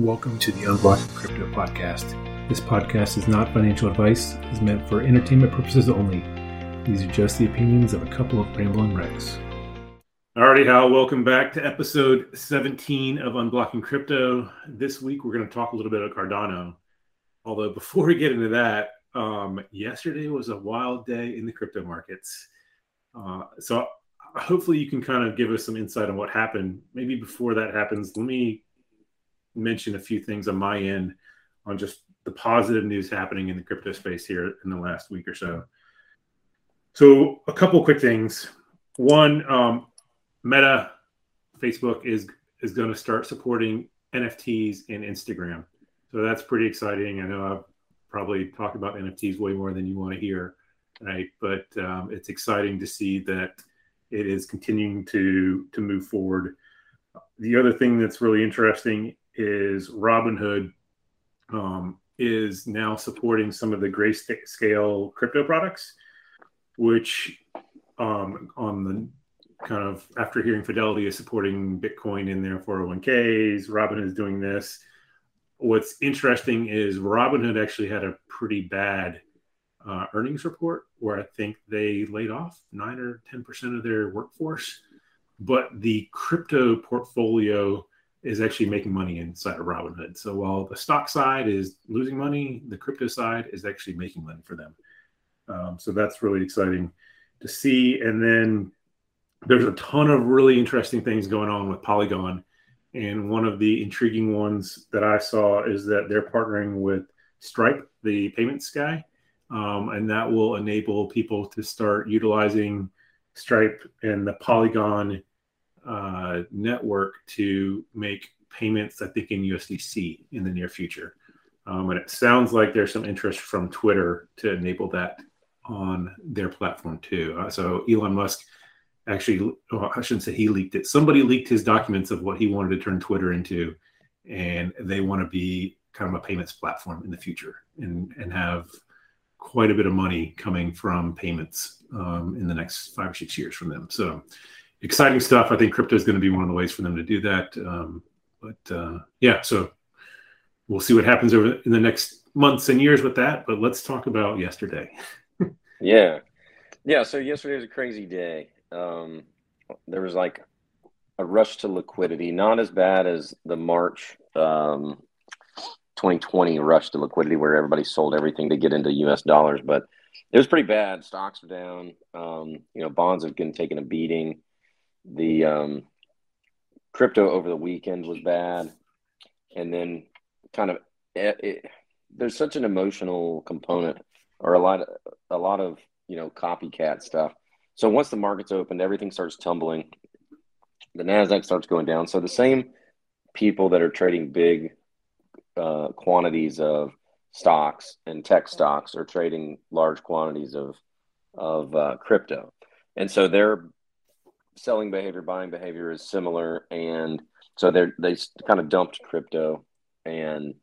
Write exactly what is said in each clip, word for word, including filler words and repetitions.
Welcome to the Unblocking Crypto podcast. This podcast is not financial advice. It's meant for entertainment purposes only. These are just the opinions of a couple of rambling wrecks. Alrighty, Hal. Welcome back to episode seventeen of Unblocking Crypto. This week, we're going to talk a little bit about Cardano. Although before we get into that, um, yesterday was a wild day in the crypto markets. Uh, so hopefully you can kind of give us some insight on what happened. Maybe before that happens, let me mention a few things on my end on just the positive news happening in the crypto space here in the last week or so. So a couple quick things. One, um, Meta, Facebook is is going to start supporting N F Ts in Instagram. So that's pretty exciting. I know I've probably talked about N F Ts way more than you want to hear, right? But um, it's exciting to see that it is continuing to to move forward. The other thing that's really interesting is Robinhood um, is now supporting some of the Grayscale crypto products, which um, on the kind of after hearing Fidelity is supporting Bitcoin in their four oh one k's, Robinhood is doing this. What's interesting is Robinhood actually had a pretty bad uh, earnings report where I think they laid off nine or ten percent of their workforce, but the crypto portfolio is actually making money inside of Robinhood. So while the stock side is losing money, the crypto side is actually making money for them. Um, so that's really exciting to see. And then there's a ton of really interesting things going on with Polygon. And one of the intriguing ones that I saw is that they're partnering with Stripe, the payments guy. Um, and that will enable people to start utilizing Stripe and the Polygon uh, network to make payments, I think, in U S D C in the near future. Um, and it sounds like there's some interest from Twitter to enable that on their platform too. Uh, so Elon Musk actually, well, I shouldn't say he leaked it. Somebody leaked his documents of what he wanted to turn Twitter into, and they want to be kind of a payments platform in the future and, and have quite a bit of money coming from payments um, in the next five or six years from them. So exciting stuff. I think crypto is going to be one of the ways for them to do that. Um, but uh, yeah, so we'll see what happens over in the next months and years with that. But let's talk about yesterday. yeah. Yeah. So yesterday was a crazy day. Um, there was like a rush to liquidity, not as bad as the March um, twenty twenty rush to liquidity where everybody sold everything to get into U S dollars. But it was pretty bad. Stocks were down. Um, you know, bonds have been taking a beating. The um, crypto over the weekend was bad. And then kind of it, it, there's such an emotional component or a lot of, a lot of, you know, copycat stuff. So once the market's opened, everything starts tumbling. The NASDAQ starts going down. So the same people that are trading big uh, quantities of stocks and tech stocks are trading large quantities of, of uh, crypto. And so their selling behavior, buying behavior is similar. And so they they kind of dumped crypto. And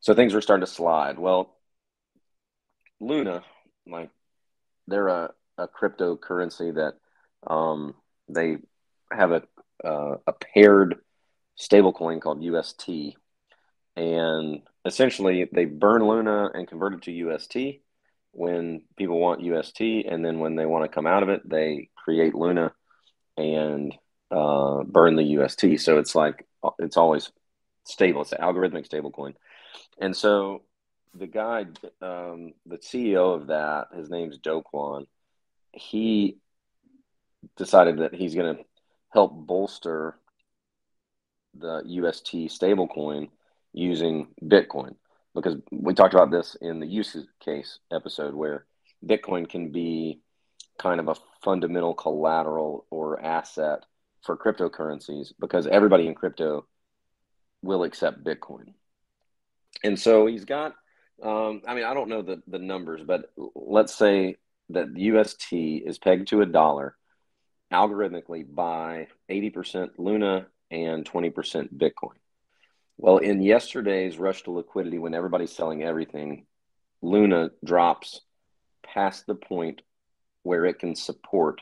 so things were starting to slide. Well, Luna, like they're a, a cryptocurrency that um, they have a uh, a paired stablecoin called U S T, and essentially they burn Luna and convert it to U S T when people want U S T, and then when they want to come out of it, they create Luna and uh, burn the U S T. So it's like it's always stable. It's an algorithmic stablecoin. And so the guy, um, the C E O of that, his name's Do Kwan, he decided that he's going to help bolster the U S T stablecoin using Bitcoin. Because we talked about this in the use case episode where Bitcoin can be kind of a fundamental collateral or asset for cryptocurrencies because everybody in crypto will accept Bitcoin. And so he's got, um, I mean, I don't know the, the numbers, but let's say that the U S T is pegged to a dollar algorithmically by eighty percent Luna and twenty percent Bitcoin. Well, in yesterday's rush to liquidity, when everybody's selling everything, Luna drops past the point where it can support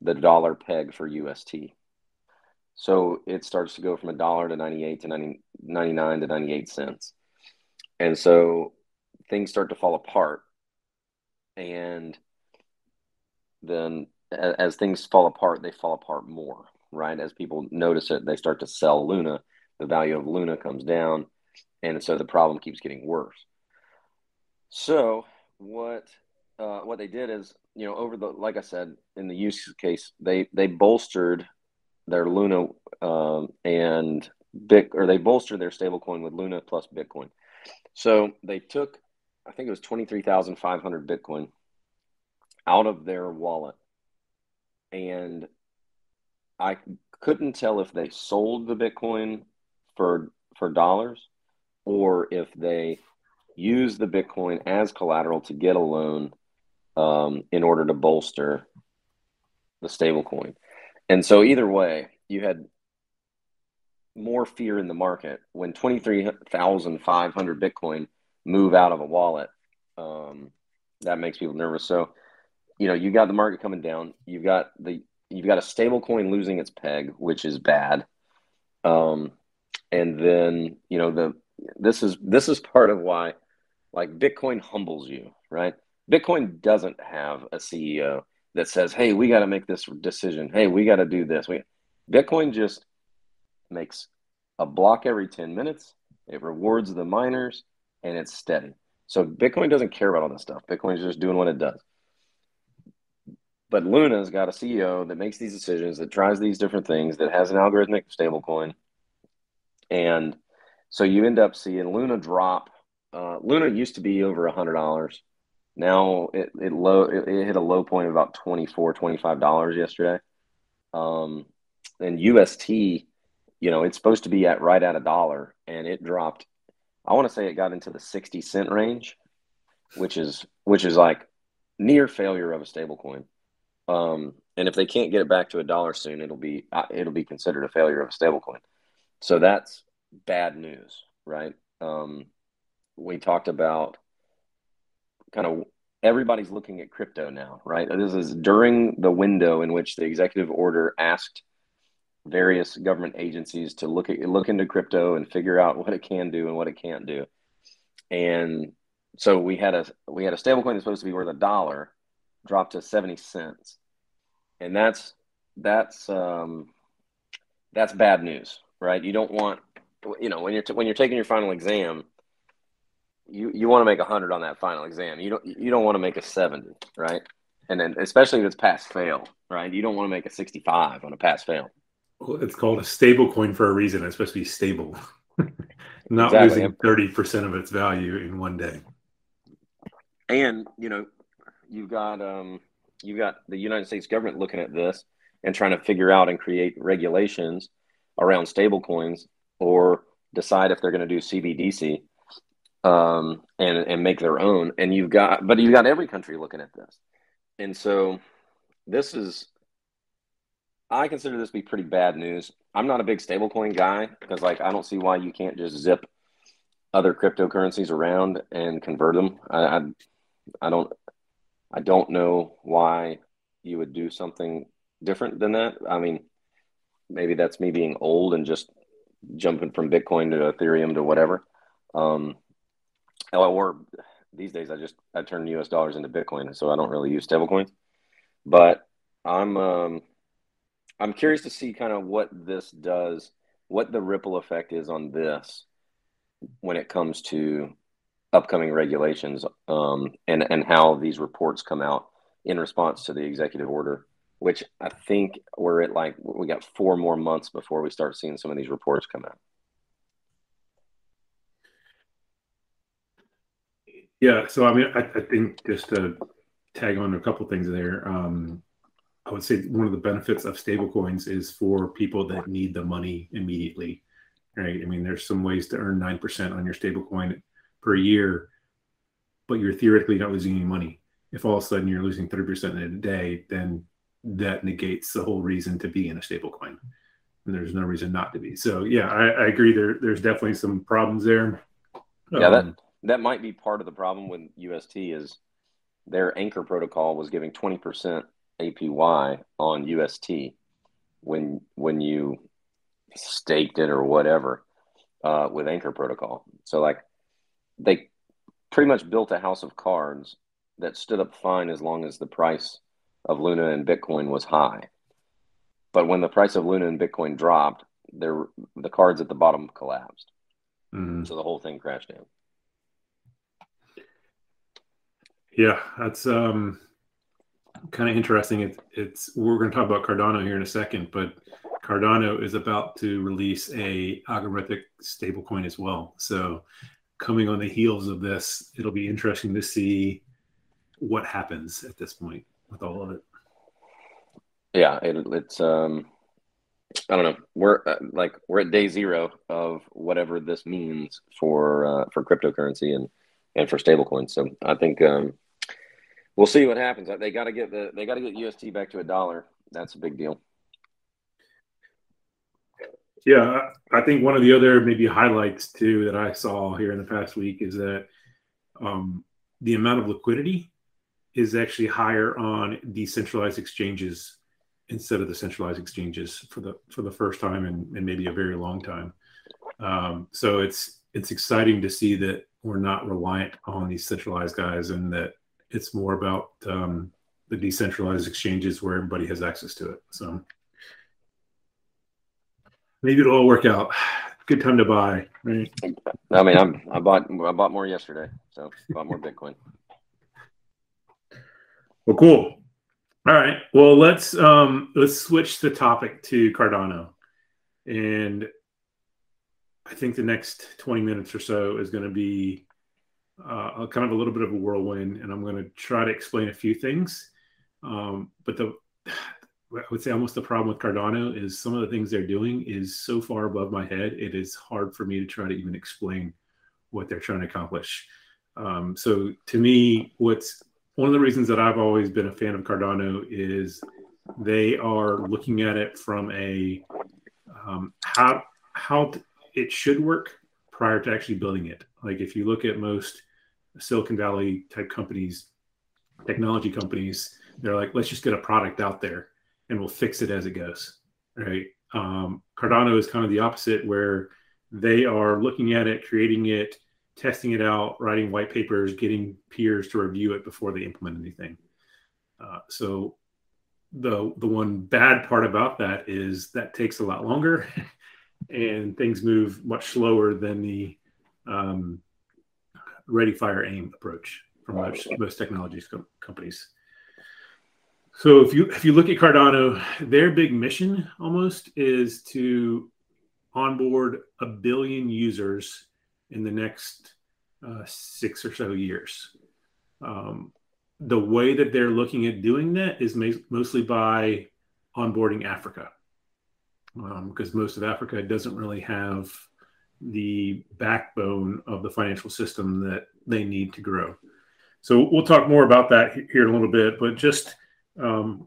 the dollar peg for U S T. So it starts to go from a dollar to ninety-eight to ninety, ninety-nine to ninety-eight cents. And so things start to fall apart. And then as things fall apart, they fall apart more, right? As people notice it, they start to sell Luna. The value of Luna comes down. And so the problem keeps getting worse. So what uh, what they did is, you know, over the, like I said, in the use case, they, they bolstered their Luna um, and Bic, or they bolstered their stablecoin with Luna plus Bitcoin. So they took, I think it was twenty-three thousand five hundred Bitcoin out of their wallet. And I couldn't tell if they sold the Bitcoin for for dollars or if they used the Bitcoin as collateral to get a loan um, in order to bolster the stablecoin. And so either way, you had more fear in the market when twenty-three thousand five hundred Bitcoin move out of a wallet. Um, that makes people nervous. So, you know, you got the market coming down. You've got the you've got a stable coin losing its peg, which is bad. Um, and then, you know, the this is this is part of why, like, Bitcoin humbles you, right? Bitcoin doesn't have a C E O that says, hey, we got to make this decision. Hey, we got to do this. We, Bitcoin just makes a block every ten minutes. It rewards the miners, and it's steady. So Bitcoin doesn't care about all this stuff. Bitcoin is just doing what it does. But Luna's got a C E O that makes these decisions, that tries these different things, that has an algorithmic stablecoin. And so you end up seeing Luna drop. Uh, Luna used to be over one hundred dollars. Now it it low it, it hit a low point of about twenty-four, twenty-five dollars yesterday. Um, and U S T, you know, it's supposed to be at right at a dollar, and it dropped. I want to say it got into the sixty cent range, which is which is like near failure of a stablecoin. Um, and if they can't get it back to a dollar soon, it'll be it'll be considered a failure of a stablecoin. So that's bad news, right? Um, we talked about. Kind of everybody's looking at crypto now, right? This is during the window in which the executive order asked various government agencies to look at look into crypto and figure out what it can do and what it can't do. And so we had a we had a stablecoin that's supposed to be worth a dollar, dropped to seventy cents, and that's that's um, that's bad news, right? You don't want, you know, when you're t- when you're taking your final exam. You you want to make a hundred on that final exam. You don't you don't want to make a seventy, right? And then especially if it's pass fail, right? You don't want to make a sixty-five on a pass fail. Well, it's called a stable coin for a reason. It's supposed to be stable, not exactly. Losing thirty percent of its value in one day. And you know, you've got um you've got the United States government looking at this and trying to figure out and create regulations around stable coins or decide if they're going to do C B D C. Um, and, and make their own. And you've got, but you've got every country looking at this. And so this is, I consider this to be pretty bad news. I'm not a big stablecoin guy because, like, I don't see why you can't just zip other cryptocurrencies around and convert them. I, I, I don't, I don't know why you would do something different than that. I mean, maybe that's me being old and just jumping from Bitcoin to Ethereum to whatever. Um, Or these days, I just I turn U S dollars into Bitcoin, so I don't really use stablecoins. But I'm um, I'm curious to see kind of what this does, what the ripple effect is on this when it comes to upcoming regulations, um, and and how these reports come out in response to the executive order, which I think we're at like we got four more months before we start seeing some of these reports come out. Yeah, so I mean, I, I think just to tag on a couple things there, um, I would say one of the benefits of stablecoins is for people that need the money immediately, right? I mean, there's some ways to earn nine percent on your stablecoin per year, but you're theoretically not losing any money. If all of a sudden you're losing thirty percent in a day, then that negates the whole reason to be in a stablecoin, and there's no reason not to be. So yeah, I, I agree. There, there's definitely some problems there. Yeah, um, that. That might be part of the problem with U S T is their anchor protocol was giving twenty percent A P Y on U S T when when you staked it or whatever uh, with Anchor Protocol. So like they pretty much built a house of cards that stood up fine as long as the price of Luna and Bitcoin was high. But when the price of Luna and Bitcoin dropped, there, the cards at the bottom collapsed. Mm-hmm. So the whole thing crashed down. Yeah, that's um, kind of interesting. It, it's we're going to talk about Cardano here in a second, but Cardano is about to release a algorithmic stablecoin as well. So coming on the heels of this, it'll be interesting to see what happens at this point with all of it. Yeah, it, it's um, I don't know. We're uh, like we're at day zero of whatever this means for uh, for cryptocurrency and and for stablecoins. So I think. Um, We'll see what happens. They got to get the they got to get U S T back to a dollar. That's a big deal. Yeah, I think one of the other maybe highlights too that I saw here in the past week is that um, the amount of liquidity is actually higher on decentralized exchanges instead of the centralized exchanges for the for the first time in, in maybe a very long time. Um, so it's it's exciting to see that we're not reliant on these centralized guys and that. It's more about um, the decentralized exchanges where everybody has access to it. So maybe it'll all work out. Good time to buy, right? I mean, I'm, I bought I bought more yesterday, so bought more Bitcoin. Well, cool. All right. Well, let's um, let's switch the topic to Cardano, and I think the next twenty minutes or so is going to be. Uh, kind of a little bit of a whirlwind, and I'm going to try to explain a few things. Um, but the, I would say almost the problem with Cardano is some of the things they're doing is so far above my head, it is hard for me to try to even explain what they're trying to accomplish. Um, so to me, what's one of the reasons that I've always been a fan of Cardano is they are looking at it from a um, how how it should work prior to actually building it. Like if you look at most Silicon Valley type companies, technology companies, they're like, let's just get a product out there and we'll fix it as it goes, right? Um, Cardano is kind of the opposite where they are looking at it, creating it, testing it out, writing white papers, getting peers to review it before they implement anything. Uh, so the, the one bad part about that is that takes a lot longer and things move much slower than the um, ready, fire, aim approach from most, most technology com- companies. So if you if you look at Cardano, their big mission almost is to onboard a billion users in the next uh, six or so years. Um, the way that they're looking at doing that is ma- mostly by onboarding Africa, because um, most of Africa doesn't really have the backbone of the financial system that they need to grow. So we'll talk more about that here in a little bit, but just um,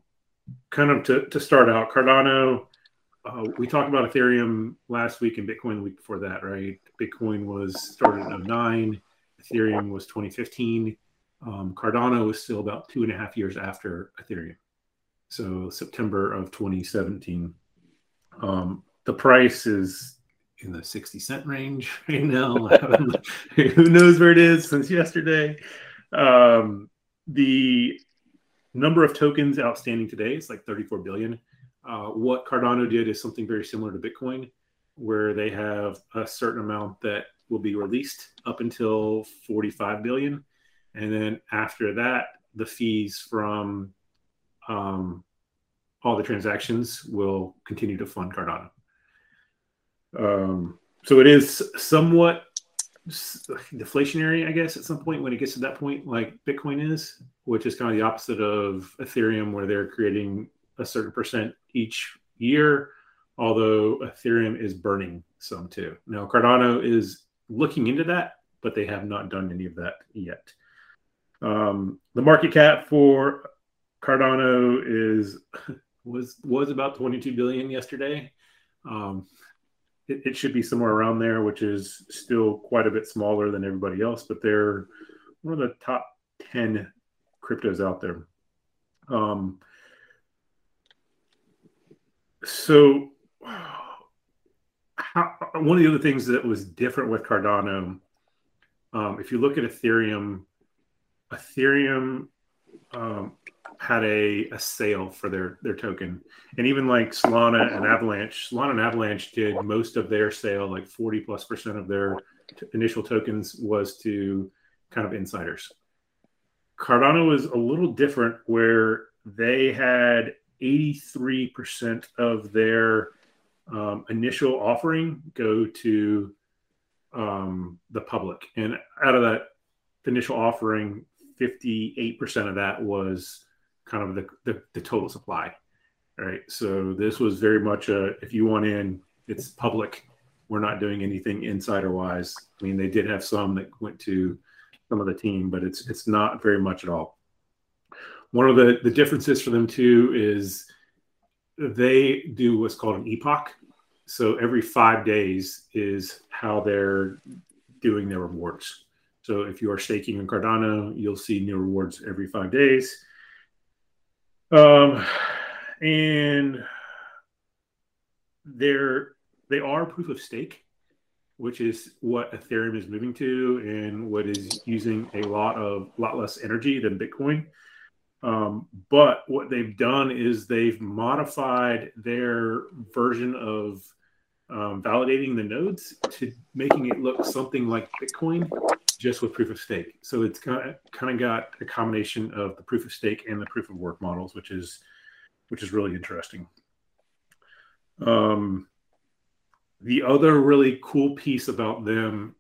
kind of to, to start out, Cardano, uh, we talked about Ethereum last week and Bitcoin the week before that, right? Bitcoin was started in oh nine, Ethereum was twenty fifteen. Um, Cardano was still about two and a half years after Ethereum. So September of twenty seventeen. Um, the price is in the sixty cent range right now. Who knows where it is since yesterday. Um, the number of tokens outstanding today is like thirty-four billion. Uh, what Cardano did is something very similar to Bitcoin, where they have a certain amount that will be released up until forty-five billion. And then after that, the fees from um, all the transactions will continue to fund Cardano. Um, so it is somewhat deflationary, I guess, at some point when it gets to that point, like Bitcoin is, which is kind of the opposite of Ethereum, where they're creating a certain percent each year, although Ethereum is burning some too. Now, Cardano is looking into that, but they have not done any of that yet. Um, the market cap for Cardano is was was about twenty-two billion yesterday. Um, it, it should be somewhere around there, which is still quite a bit smaller than everybody else, but they're one of the top ten cryptos out there. Um, so how, one of the other things that was different with Cardano, um, if you look at Ethereum, Ethereum um, had a, a sale for their, their token. And even like Solana and Avalanche, Solana and Avalanche did most of their sale, like forty plus percent of their t- initial tokens was to kind of insiders. Cardano was a little different where they had eighty-three percent of their um, initial offering go to um, the public. And out of that initial offering, fifty-eight percent of that was kind of the, the, the total supply, right? So this was very much a, if you want in, it's public. We're not doing anything insider-wise. I mean, they did have some that went to some of the team, but it's it's not very much at all. One of the, the differences for them too is they do what's called an epoch. So every five days is how they're doing their rewards. So if you are staking in Cardano, you'll see new rewards every five days. Um, and they're, they are proof of stake, which is what Ethereum is moving to and what is using a lot of lot less energy than Bitcoin. Um, but what they've done is they've modified their version of um, validating the nodes to making it look something like Bitcoin, just with proof of stake. So it's kind of, kind of got a combination of the proof of stake and the proof of work models, which is which is really interesting. Um, The other really cool piece about them,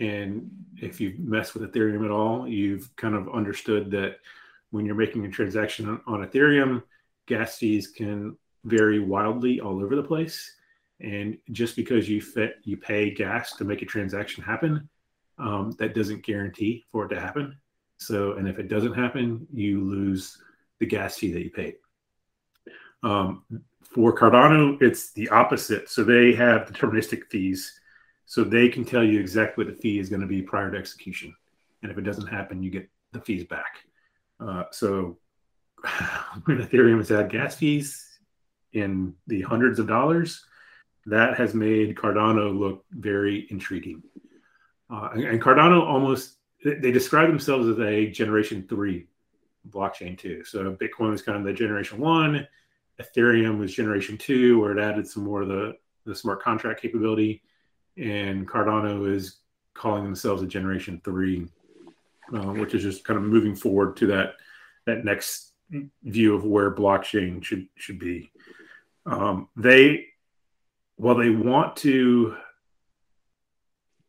and if you've messed with Ethereum at all, you've kind of understood that when you're making a transaction on Ethereum, gas fees can vary wildly all over the place. And just because you fit, you pay gas to make a transaction happen, um, that doesn't guarantee for it to happen. So, and if it doesn't happen, you lose the gas fee that you paid. Um, For Cardano, it's the opposite. So they have deterministic fees. So they can tell you exactly what the fee is going to be prior to execution. And if it doesn't happen, you get the fees back. Uh, so when Ethereum has had gas fees in the hundreds of dollars, that has made Cardano look very intriguing. Uh, and, and Cardano almost, they describe themselves as a generation three blockchain too. So Bitcoin is kind of the generation one. Ethereum was generation two, where it added some more of the, the smart contract capability. And Cardano is calling themselves a generation three, uh, which is just kind of moving forward to that that next view of where blockchain should, should be. Um, they, while they want to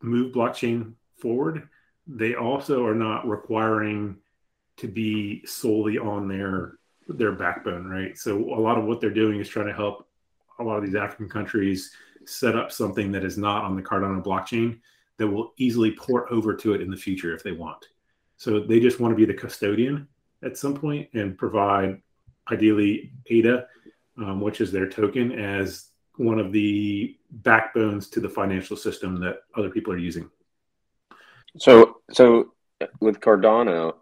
move blockchain forward, they also are not requiring to be solely on their their backbone, right? So a lot of what they're doing is trying to help a lot of these African countries set up something that is not on the Cardano blockchain that will easily port over to it in the future if they want. So they just want to be the custodian at some point and provide ideally A D A, um, which is their token, as one of the backbones to the financial system that other people are using. So, so with Cardano,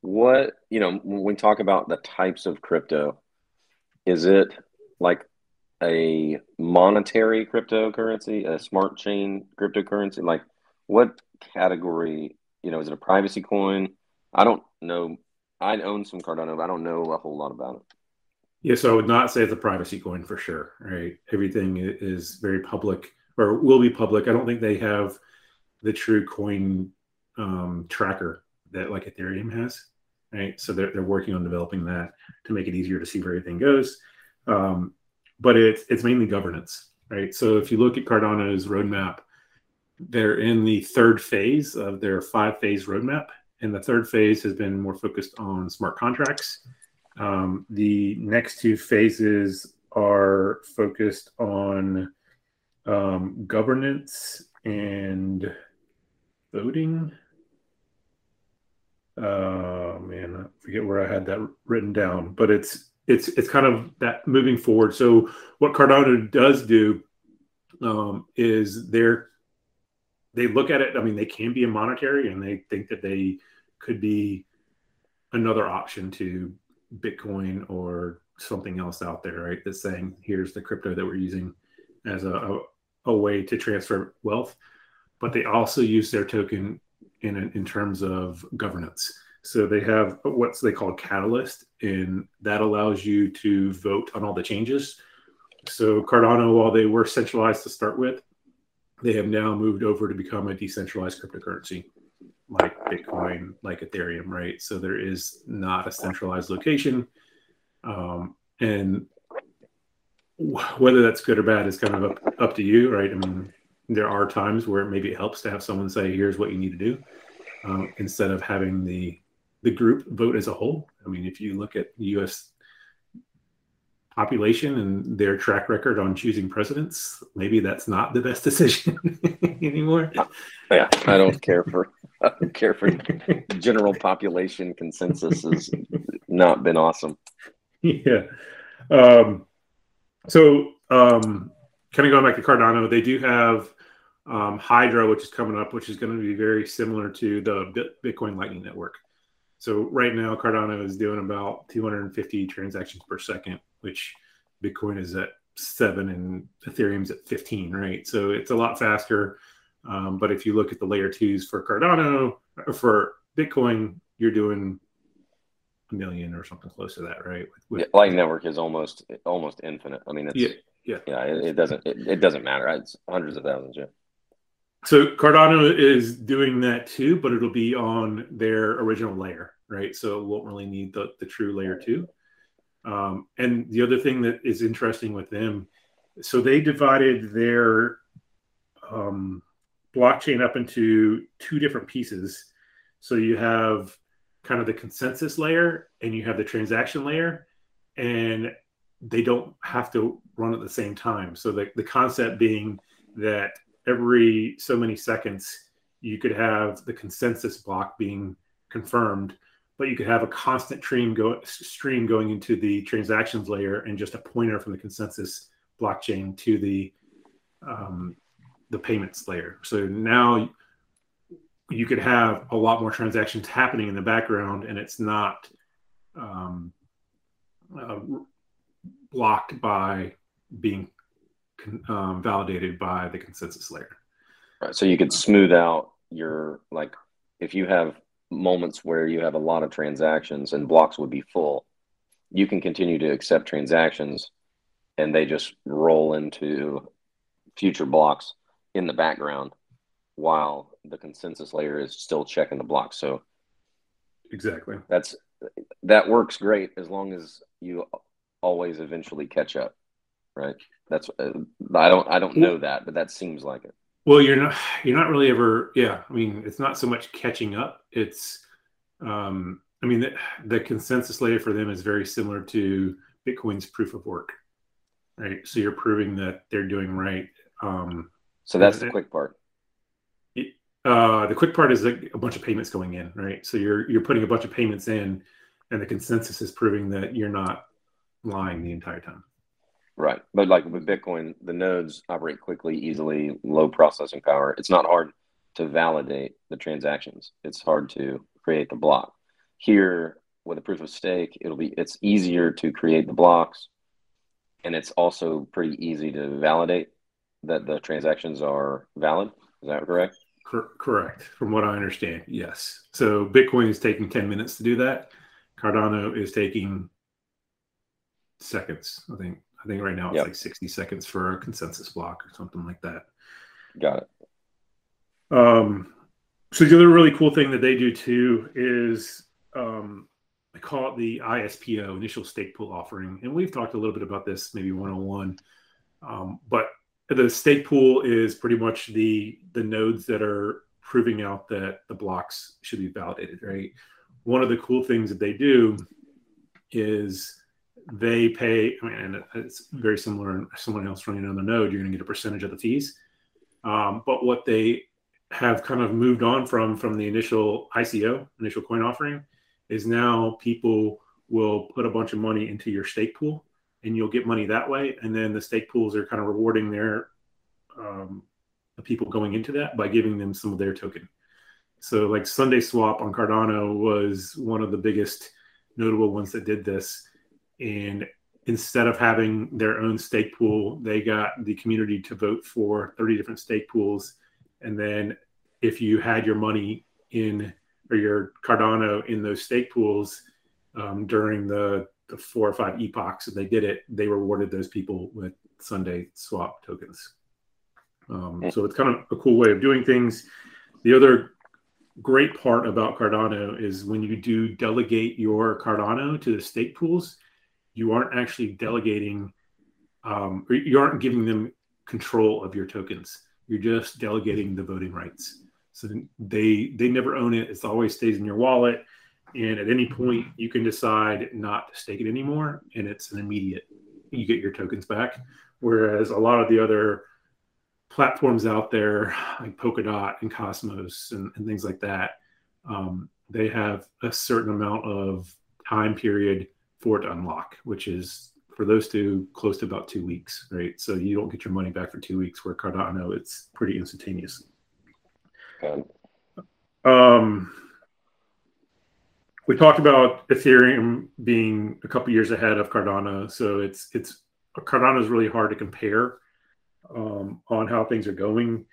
what, you know, when we talk about the types of crypto, is it like a monetary cryptocurrency, a smart chain cryptocurrency? Like what category, you know, is it a privacy coin? I don't know. I own some Cardano, but I don't know a whole lot about it. Yeah, so I would not say it's a privacy coin for sure, right? Everything is very public or will be public. I don't think they have the true coin um, tracker that like Ethereum has, right? So they're, they're working on developing that to make it easier to see where everything goes. Um, but it's, it's mainly governance, right? So if you look at Cardano's roadmap, they're in the third phase of their five-phase roadmap. And the third phase has been more focused on smart contracts. Um, the next two phases are focused on um, governance and voting. Oh uh, man, I forget where I had that written down, but it's it's it's kind of that moving forward. So what Cardano does do um, is they're they look at it. I mean, they can be a monetary, and they think that they could be another option to Bitcoin or something else out there, right? That's saying here's the crypto that we're using as a, a a way to transfer wealth, but they also use their token in in terms of governance. So they have what they call Catalyst, and that allows you to vote on all the changes. So Cardano, while they were centralized to start with, they have now moved over to become a decentralized cryptocurrency, like Bitcoin, like Ethereum, right? So there is not a centralized location. Um, and whether that's good or bad is kind of up, up to you, right? I mean, there are times where maybe it helps to have someone say, here's what you need to do, um, instead of having the the group vote as a whole. I mean, if you look at the U S population and their track record on choosing presidents, maybe that's not the best decision anymore. Yeah, I don't care for I don't care for general population consensus has not been awesome. Yeah. Um, so um, kind of going back to Cardano, they do have um, Hydra, which is coming up, which is going to be very similar to the Bitcoin Lightning Network. So right now, Cardano is doing about two hundred fifty transactions per second, which Bitcoin is at seven and Ethereum's at fifteen, right? So it's a lot faster. Um, but if you look at the layer twos for Cardano, for Bitcoin, you're doing a million or something close to that, right? With, with- yeah, Lightning Network is almost almost infinite. I mean, it's, yeah, yeah, yeah it, it doesn't it, it doesn't matter. It's hundreds of thousands, yeah. So Cardano is doing that too, but it'll be on their original layer, right? So it won't really need the, the true layer two. Um, and the other thing that is interesting with them, so they divided their um, blockchain up into two different pieces. So you have kind of the consensus layer and you have the transaction layer, and they don't have to run at the same time. So the, the concept being that every so many seconds, you could have the consensus block being confirmed, but you could have a constant stream, go, stream going into the transactions layer and just a pointer from the consensus blockchain to the um, the payments layer. So now you could have a lot more transactions happening in the background, and it's not um, uh, blocked by being Um, validated by the consensus layer. Right. So you could smooth out your, like, if you have moments where you have a lot of transactions and blocks would be full, you can continue to accept transactions and they just roll into future blocks in the background while the consensus layer is still checking the block. So exactly. That's, that works great as long as you always eventually catch up. Right. That's uh, I don't I don't know that, but that seems like it. Well, you're not you're not really ever. Yeah. I mean, it's not so much catching up. It's um, I mean, the, the consensus layer for them is very similar to Bitcoin's proof of work. Right. So you're proving that they're doing right. Um, so that's the quick part. It, uh, the quick part is like a bunch of payments going in. Right. So you're you're putting a bunch of payments in and the consensus is proving that you're not lying the entire time. Right. But like with Bitcoin, the nodes operate quickly, easily, low processing power. It's not hard to validate the transactions. It's hard to create the block. Here, with a proof of stake, it'll be it's easier to create the blocks. And it's also pretty easy to validate that the transactions are valid. Is that correct? Cor- correct. From what I understand, yes. So Bitcoin is taking ten minutes to do that. Cardano is taking seconds, I think. I think right now it's yep. like sixty seconds for a consensus block or something like that. Got it. Um, so the other really cool thing that they do too is um, I call it the I S P O, Initial Stake Pool Offering. And we've talked a little bit about this, maybe one oh one. Um, but the stake pool is pretty much the the nodes that are proving out that the blocks should be validated, right? One of the cool things that they do is they pay, I mean, and it's very similar. Someone else running another node, you're going to get a percentage of the fees. Um, but what they have kind of moved on from, from the initial I C O, initial coin offering, is now people will put a bunch of money into your stake pool and you'll get money that way. And then the stake pools are kind of rewarding their um, the people going into that by giving them some of their token. So like Sunday Swap on Cardano was one of the biggest notable ones that did this. And instead of having their own stake pool, they got the community to vote for thirty different stake pools. And then if you had your money in or your Cardano in those stake pools um, during the, the four or five epochs that they did it, they rewarded those people with Sunday Swap tokens. Um, so it's kind of a cool way of doing things. The other great part about Cardano is when you do delegate your Cardano to the stake pools, you aren't actually delegating, um, or you aren't giving them control of your tokens. You're just delegating the voting rights. So they they never own it. It always stays in your wallet. And at any point, you can decide not to stake it anymore. And it's an immediate, you get your tokens back. Whereas a lot of the other platforms out there, like Polkadot and Cosmos and, and things like that, um, they have a certain amount of time period for it to unlock, which is for those two close to about two weeks, right? So you don't get your money back for two weeks, where Cardano, it's pretty instantaneous. Okay. Um, we talked about Ethereum being a couple years ahead of Cardano, so it's it's Cardano is really hard to compare um, on how things are going.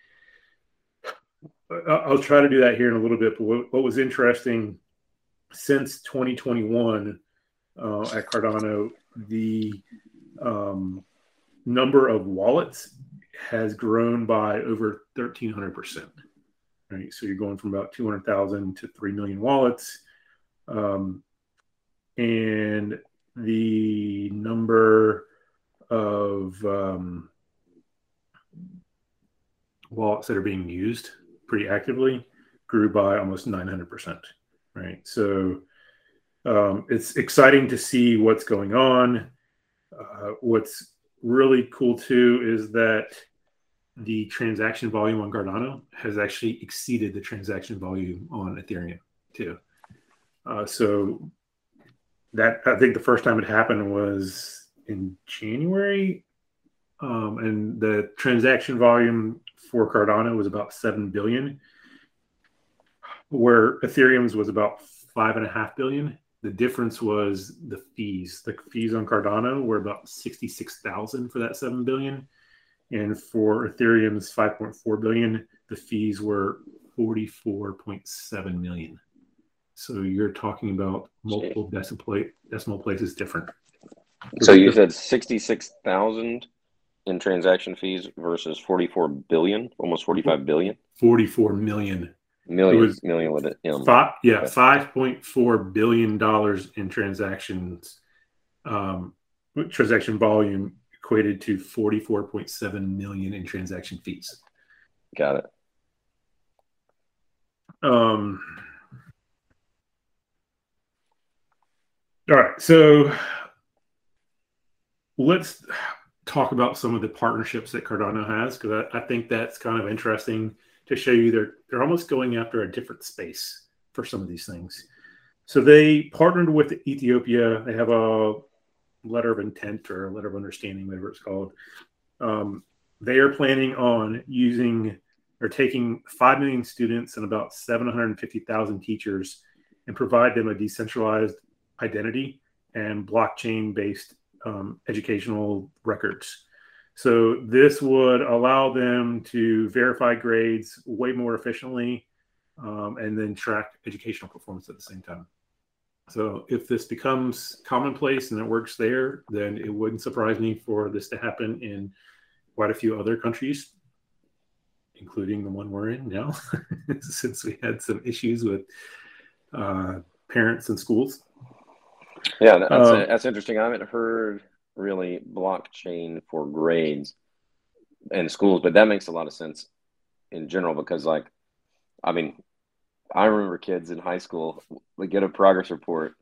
I'll try to do that here in a little bit, but what, what was interesting since twenty twenty-one uh, at Cardano, the um, number of wallets has grown by over thirteen hundred percent. Right? So you're going from about two hundred thousand to three million wallets. Um, and the number of um, wallets that are being used pretty actively grew by almost nine hundred percent, right? So um, it's exciting to see what's going on. Uh, what's really cool too is that the transaction volume on Cardano has actually exceeded the transaction volume on Ethereum too. Uh, so that, I think the first time it happened was in January, um, and the transaction volume for Cardano was about seven billion, where Ethereum's was about five and a half billion. The difference was the fees. The fees on Cardano were about sixty-six thousand for that seven billion. And for Ethereum's five point four billion, the fees were forty-four point seven million. So you're talking about multiple decimal, decimal places different. So you said sixty-six thousand in transaction fees versus forty-four billion, almost forty-five billion? forty-four million. Million, it was million with it. M. Five, yeah, okay. five point four billion dollars in transactions. Um, transaction volume equated to forty-four point seven million in transaction fees. Got it. Um. All right, so let's talk about some of the partnerships that Cardano has, because I, I think that's kind of interesting to show you they're, they're almost going after a different space for some of these things. So they partnered with Ethiopia. They have a letter of intent or a letter of understanding, whatever it's called. Um, they are planning on using or taking five million students and about seven hundred fifty thousand teachers and provide them a decentralized identity and blockchain-based um, educational records. So this would allow them to verify grades way more efficiently um, and then track educational performance at the same time. So if this becomes commonplace and it works there, then it wouldn't surprise me for this to happen in quite a few other countries, including the one we're in now, since we had some issues with uh, parents and schools. Yeah, that's, um, that's interesting. I haven't heard really blockchain for grades and schools, but that makes a lot of sense in general because, like, I mean, I remember kids in high school would get a progress report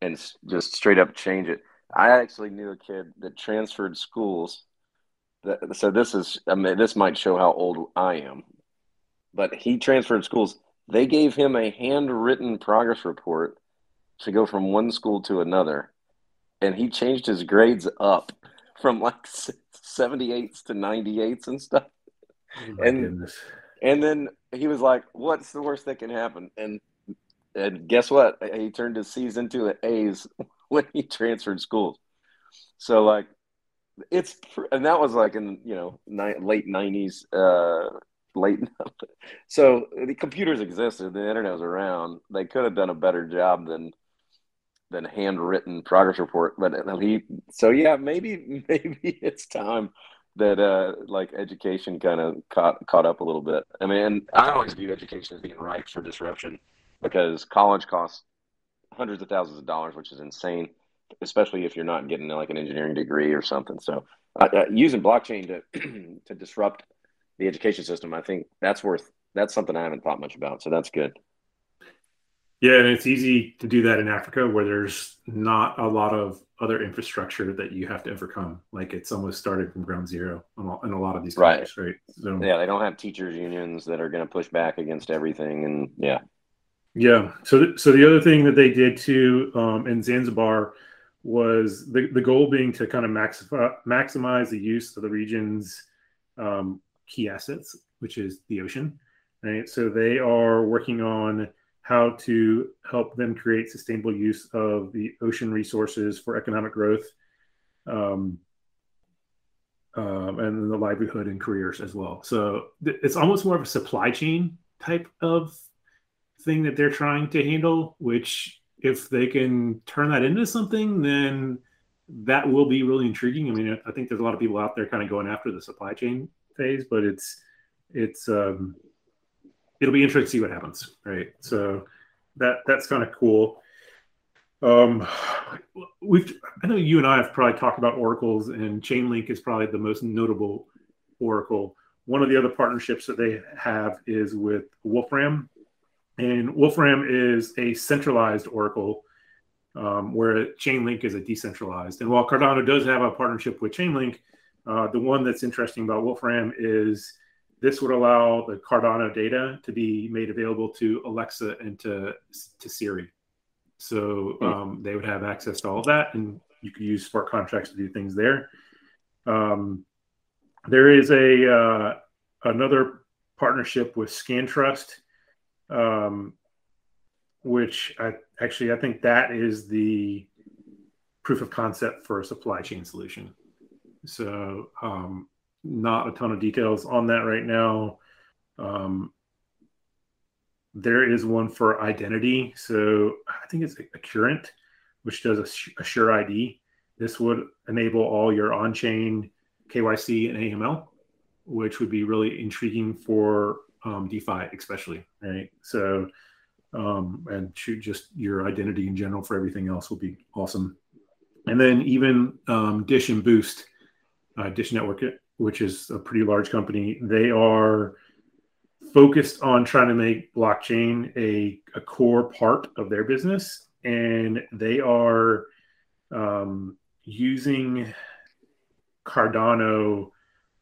and just straight up change it. I actually knew a kid that transferred schools. That, so this is, I mean, this might show how old I am, but he transferred schools. They gave him a handwritten progress report to go from one school to another, and he changed his grades up from like seventy-eights to ninety-eights and stuff. Oh, and goodness. And then he was like, what's the worst that can happen? And and guess what? He turned his C's into an A's when he transferred schools. So like it's, and that was like in, you know, ni- late nineties, uh, late. So the computers existed, the internet was around. They could have done a better job than, than handwritten progress report. But he, so yeah, maybe, maybe it's time that uh, like education kind of caught, caught up a little bit. I mean, I always view education as being ripe for disruption because college costs hundreds of thousands of dollars, which is insane, especially if you're not getting like an engineering degree or something. So uh, uh, using blockchain to to disrupt the education system, I think that's worth, that's something I haven't thought much about. So that's good. Yeah, and it's easy to do that in Africa where there's not a lot of other infrastructure that you have to overcome. Like it's almost started from ground zero in a lot of these countries, right? right? So, yeah, they don't have teachers unions that are going to push back against everything, and yeah. Yeah, so th- so the other thing that they did too um, in Zanzibar was the, the goal being to kind of max- maximize the use of the region's um, key assets, which is the ocean, right? So they are working on how to help them create sustainable use of the ocean resources for economic growth um, um, and the livelihood and careers as well. So th- it's almost more of a supply chain type of thing that they're trying to handle, which if they can turn that into something, then that will be really intriguing. I mean, I think there's a lot of people out there kind of going after the supply chain phase, but it's, it's, um, it'll be interesting to see what happens, right? So that that's kind of cool. Um, we've I know you and I have probably talked about oracles, and Chainlink is probably the most notable oracle. One of the other partnerships that they have is with Wolfram, and Wolfram is a centralized oracle, um, where Chainlink is a decentralized. And while Cardano does have a partnership with Chainlink, uh, the one that's interesting about Wolfram is this would allow the Cardano data to be made available to Alexa and to, to Siri. So um, they would have access to all of that, and you could use smart contracts to do things there. Um, there is a uh, another partnership with ScanTrust, um, which I actually I think that is the proof of concept for a supply chain solution. So um, not a ton of details on that right now. Um, there is one for identity. So I think it's Accurant, which does a, a Sure I D. This would enable all your on-chain K Y C and A M L, which would be really intriguing for um, DeFi especially, right? So, um, and shoot, just your identity in general for everything else will be awesome. And then even um, Dish and Boost, uh, Dish Network, which is a pretty large company. They are focused on trying to make blockchain a, a core part of their business. And they are um, using Cardano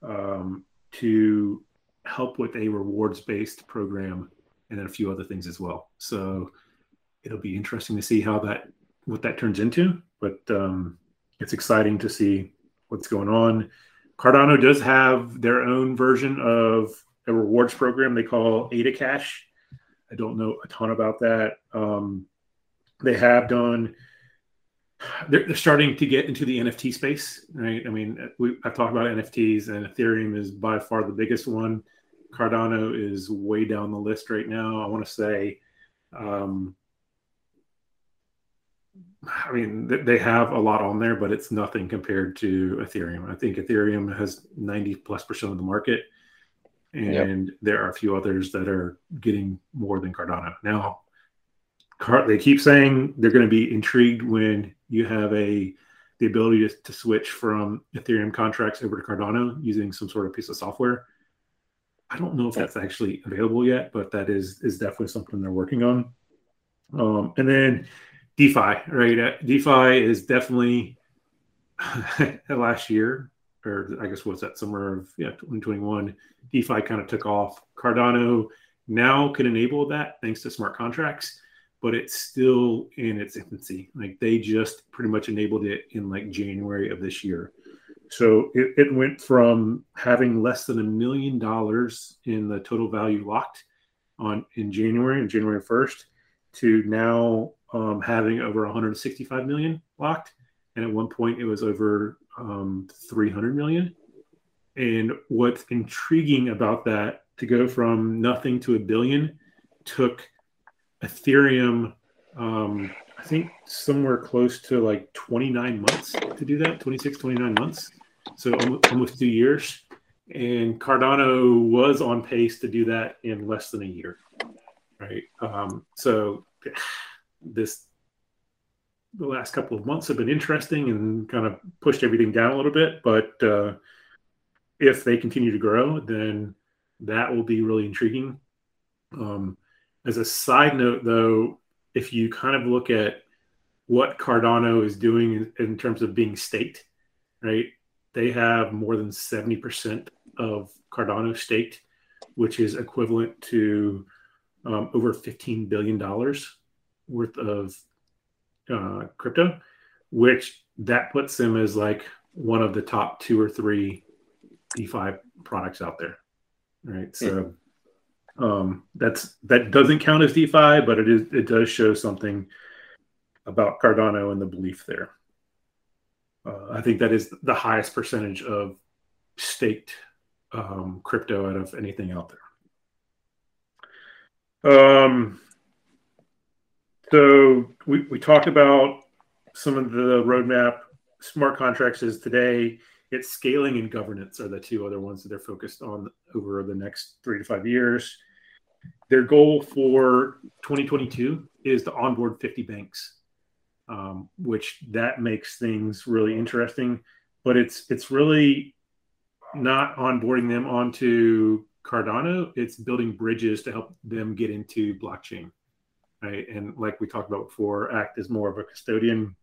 um, to help with a rewards-based program and then a few other things as well. So it'll be interesting to see how that, what that turns into, but um, it's exciting to see what's going on. Cardano does have their own version of a rewards program they call A D A Cash. I don't know a ton about that. Um, they have done, they're, they're starting to get into the N F T space, right? I mean, we, I've talked about N F Ts, and Ethereum is by far the biggest one. Cardano is way down the list right now. I want to say, um, I mean, they have a lot on there, but it's nothing compared to Ethereum. I think Ethereum has ninety plus percent of the market, and yep, there are a few others that are getting more than Cardano. Now, they keep saying they're going to be intrigued when you have a the ability to, to switch from Ethereum contracts over to Cardano using some sort of piece of software. I don't know if that's actually available yet, but that is is definitely something they're working on. Um, and then DeFi, right? DeFi is definitely last year, or I guess what's that, summer of yeah, twenty twenty-one, DeFi kind of took off. Cardano now can enable that thanks to smart contracts, but it's still in its infancy. Like they just pretty much enabled it in like January of this year. So it, it went from having less than a million dollars in the total value locked on in January, on January first, to now Um, having over one hundred sixty-five million locked and at one point it was over um, three hundred million. And what's intriguing about that, to go from nothing to a billion, took Ethereum, um, I think somewhere close to like twenty-nine months to do that, twenty-six, twenty-nine months. So almost two years. And Cardano was on pace to do that in less than a year, right? Um, so this, the last couple of months have been interesting and kind of pushed everything down a little bit. But uh, if they continue to grow, then that will be really intriguing. Um, as a side note, though, if you kind of look at what Cardano is doing in, in terms of being staked, right? They have more than seventy percent of Cardano staked, which is equivalent to um, over fifteen billion dollars worth of uh, crypto, which that puts them as like one of the top two or three DeFi products out there, right? So um, that's that doesn't count as DeFi, but it is it does show something about Cardano and the belief there. Uh, I think that is the highest percentage of staked um, crypto out of anything out there. Um, so we, we talked about some of the roadmap. Smart contracts is today. It's scaling and governance are the two other ones that they're focused on over the next three to five years. Their goal for twenty twenty-two is to onboard fifty banks. Um, which that makes things really interesting, but it's it's really not onboarding them onto Cardano. It's building bridges to help them get into blockchain, right? And like we talked about before, act as more of a custodian.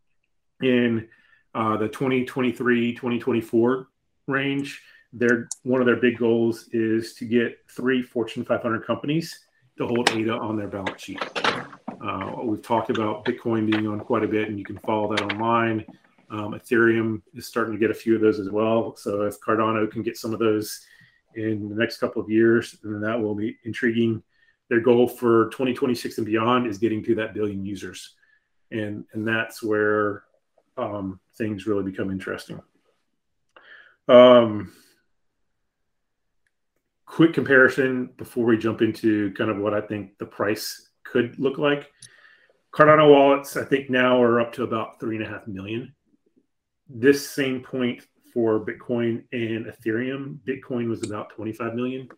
In uh, the twenty twenty-three, twenty twenty-four range, they're, one of their big goals is to get three Fortune five hundred companies to hold A D A on their balance sheet. Uh, we've talked about Bitcoin being on quite a bit, and you can follow that online. Um, Ethereum is starting to get a few of those as well. So if Cardano can get some of those in the next couple of years, then that will be intriguing. Their goal for twenty twenty-six and beyond is getting to that billion users. And, and that's where um, things really become interesting. Um, quick comparison before we jump into kind of what I think the price could look like. Cardano wallets, I think now are up to about three and a half million. This same point for Bitcoin and Ethereum, Bitcoin was about twenty-five million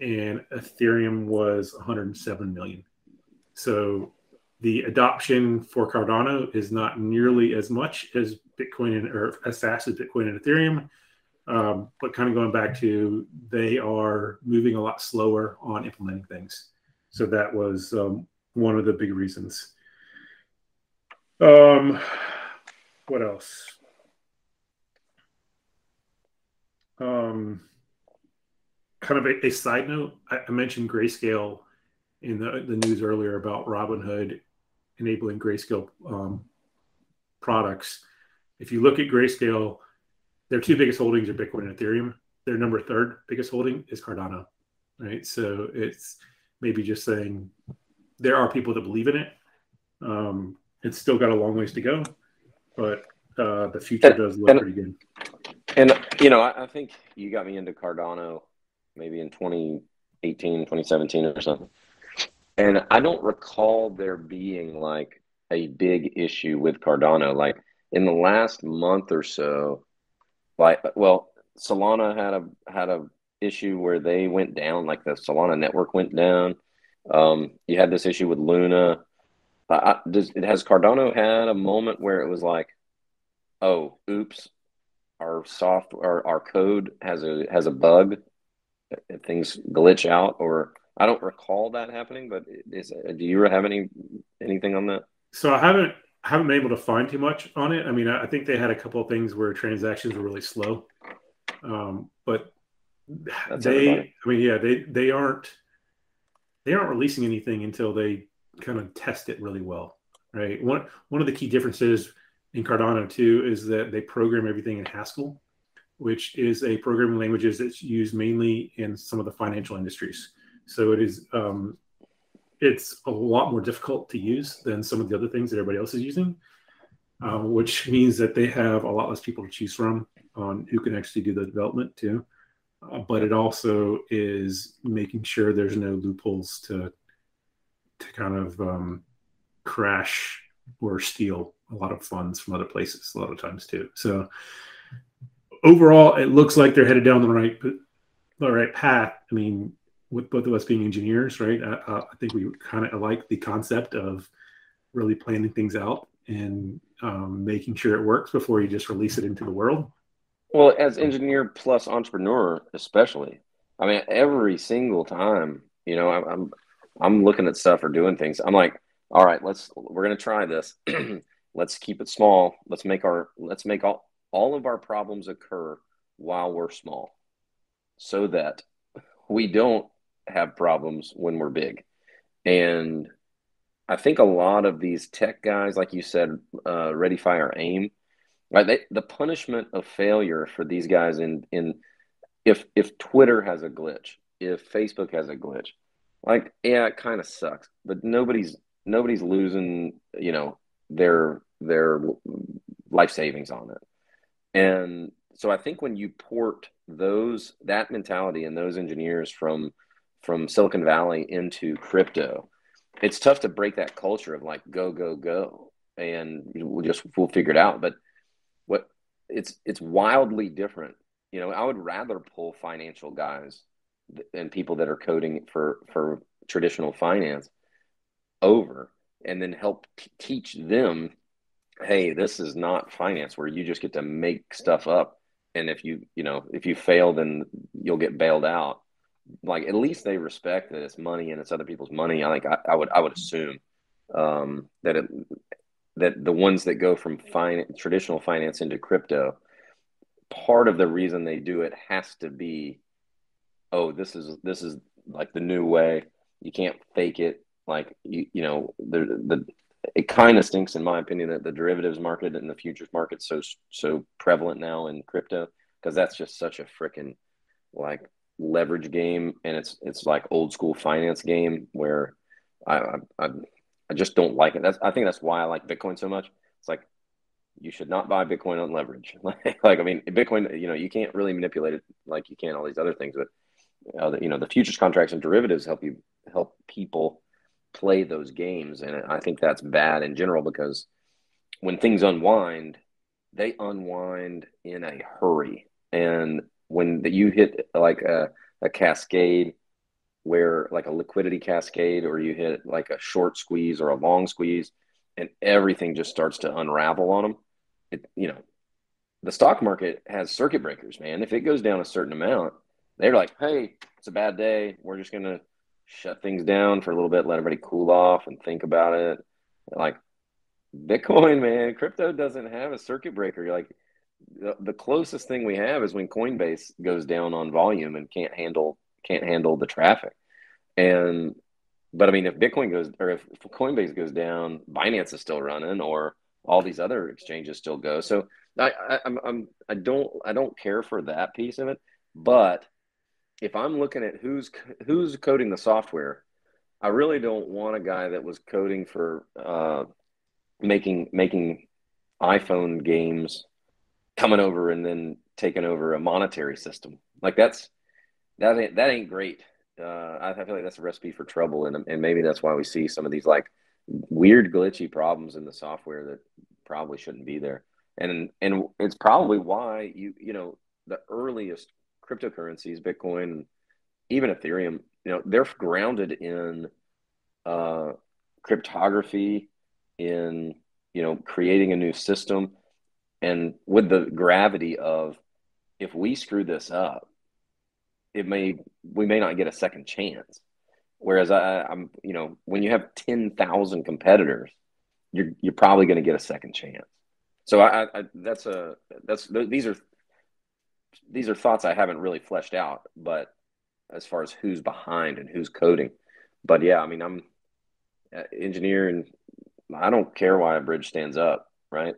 and Ethereum was one hundred seven million. So the adoption for Cardano is not nearly as much as Bitcoin and, or as fast as Bitcoin and Ethereum. Um, but kind of going back to, they are moving a lot slower on implementing things. So that was um, one of the big reasons. Um, what else? Um, kind of a, a side note, I, I mentioned Grayscale in the, the news earlier about Robinhood enabling Grayscale um, products. If you look at Grayscale, their two biggest holdings are Bitcoin and Ethereum. Their number third biggest holding is Cardano, right? So it's maybe just saying there are people that believe in it. Um, it's still got a long ways to go, but uh, the future and, does look and, pretty good. And, you know, I, I think you got me into Cardano maybe in twenty eighteen, twenty seventeen or something. And I don't recall there being like a big issue with Cardano. Like in the last month or so, like, well, Solana had a, had a, issue where they went down, like the Solana network went down. Um, you had this issue with Luna. Uh, does, has Cardano had a moment where it was like, oh, oops, our soft, our, our code has a has a bug, things glitch out? Or I don't recall that happening, but is, do you have any anything on that? So I haven't haven't been able to find too much on it. I mean, I think they had a couple of things where transactions were really slow, um, but That's they everybody. I mean yeah they they aren't they aren't releasing anything until they kind of test it really well, right? One one of the key differences in Cardano too is that they program everything in Haskell, which is a programming language that's used mainly in some of the financial industries. So it is um, it's a lot more difficult to use than some of the other things that everybody else is using. uh, which means that they have a lot less people to choose from on who can actually do the development too. Uh, but it also is making sure there's no loopholes to to kind of um, crash or steal a lot of funds from other places a lot of times too. So overall, it looks like they're headed down the right the right path. I mean, with both of us being engineers, right? I, I think we kind of like the concept of really planning things out and um, making sure it works before you just release it into the world. Well, as engineer plus entrepreneur, especially, I mean, every single time, you know, I, I'm I'm looking at stuff or doing things. I'm like, all right, let's we're gonna try this. Let's keep it small. Let's make our let's make all all of our problems occur while we're small, so that we don't have problems when we're big. And I think a lot of these tech guys, like you said, uh, ready, fire, aim. Right, they, the punishment of failure for these guys in in if if Twitter has a glitch, if Facebook has a glitch, like yeah, it kind of sucks, but nobody's nobody's losing, you know, their their life savings on it. And so I think when you port those that mentality and those engineers from from Silicon Valley into crypto, it's tough to break that culture of like go go go and we'll just we'll figure it out, but What it's it's wildly different. You know, I would rather pull financial guys and people that are coding for, for traditional finance over and then help t- teach them, hey, this is not finance where you just get to make stuff up. And if you, you know, if you fail, then you'll get bailed out. Like, at least they respect that it's money and it's other people's money. I think I, I would I would assume um, that it that the ones that go from finance, traditional finance into crypto, part of the reason they do it has to be, oh, this is this is like the new way. You can't fake it. Like, you, you know, the, the it kind of stinks, in my opinion, that the derivatives market and the futures market so so prevalent now in crypto, because that's just such a frickin' like leverage game, and it's it's like old school finance game where I I, I I just don't like it. That's I think that's why I like Bitcoin so much. It's like you should not buy Bitcoin on leverage. like, like I mean, Bitcoin, you know, you can't really manipulate it like you can all these other things. But uh, the, you know, the futures contracts and derivatives help you help people play those games, and I think that's bad in general because when things unwind, they unwind in a hurry, and when the, you hit like a, a cascade. Where like a liquidity cascade, or you hit like a short squeeze or a long squeeze, and everything just starts to unravel on them. It, you know, the stock market has circuit breakers, man. If it goes down a certain amount, they're like, hey, it's a bad day. We're just going to shut things down for a little bit, let everybody cool off and think about it. Like Bitcoin, man, crypto doesn't have a circuit breaker. You're like, the, the closest thing we have is when Coinbase goes down on volume and can't handle can't handle the traffic. And, but I mean, if Bitcoin goes, or if Coinbase goes down, Binance is still running, or all these other exchanges still go. So I, I, I'm, I'm, I don't, I don't care for that piece of it. But if I'm looking at who's, who's coding the software, I really don't want a guy that was coding for uh, making, making iPhone games coming over and then taking over a monetary system. Like that's, That ain't, that ain't great. Uh, I feel like that's a recipe for trouble, and and maybe that's why we see some of these like weird glitchy problems in the software that probably shouldn't be there. And and it's probably why you you know the earliest cryptocurrencies, Bitcoin, even Ethereum, you know, they're grounded in uh, cryptography, in you know creating a new system, and with the gravity of if we screw this up, it may we may not get a second chance. Whereas I, I'm, you know, when you have ten thousand competitors, you're you're probably going to get a second chance. So I, I that's a that's these are these are thoughts I haven't really fleshed out, but as far as who's behind and who's coding, but yeah, I mean I'm an engineer and I don't care why a bridge stands up, right?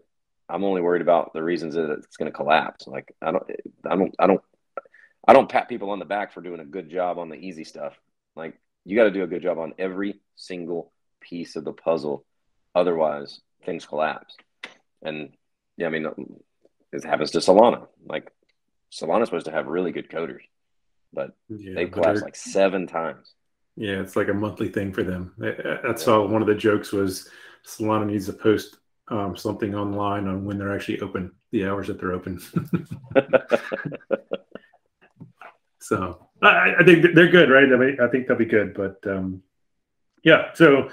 I'm only worried about the reasons that it's going to collapse. Like I don't I don't I don't. I don't pat people on the back for doing a good job on the easy stuff. Like you got to do a good job on every single piece of the puzzle. Otherwise things collapse. And yeah, I mean, it happens to Solana. Like Solana's supposed to have really good coders, but yeah, they collapsed like seven times. Yeah, it's like a monthly thing for them. I, I saw one of the jokes was Solana needs to post um, something online on when they're actually open, the hours that they're open. So I, I think they're good, right? I mean, I think they'll be good, but um, yeah. So,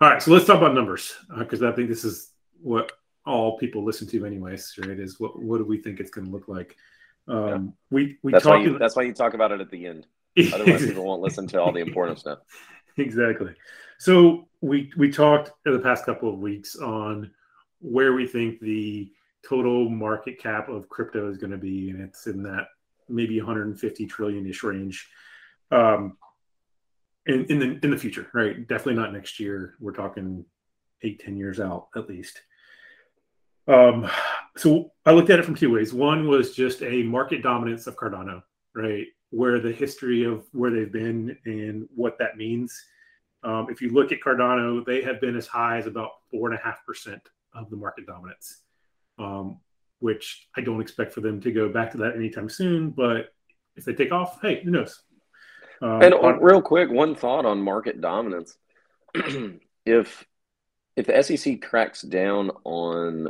all right. So let's talk about numbers, because uh, I think this is what all people listen to anyways, right? Is what, what do we think it's going to look like? Um, yeah. We, we that's, talk why you, that's why you talk about it at the end. Otherwise, people won't listen to all the important stuff. Exactly. So we we talked in the past couple of weeks on where we think the total market cap of crypto is going to be, and it's in that maybe one hundred fifty trillion-ish range um, in in the in the future, right? Definitely not next year. We're talking eight, ten years out at least. Um, so I looked at it from two ways. One was just a market dominance of Cardano, right? Where the history of where they've been and what that means. Um, if you look at Cardano, they have been as high as about four and a half percent of the market dominance, um, which I don't expect for them to go back to that anytime soon. But if they take off, hey, who knows? Um, and on, real quick, one thought on market dominance: if if the S E C cracks down on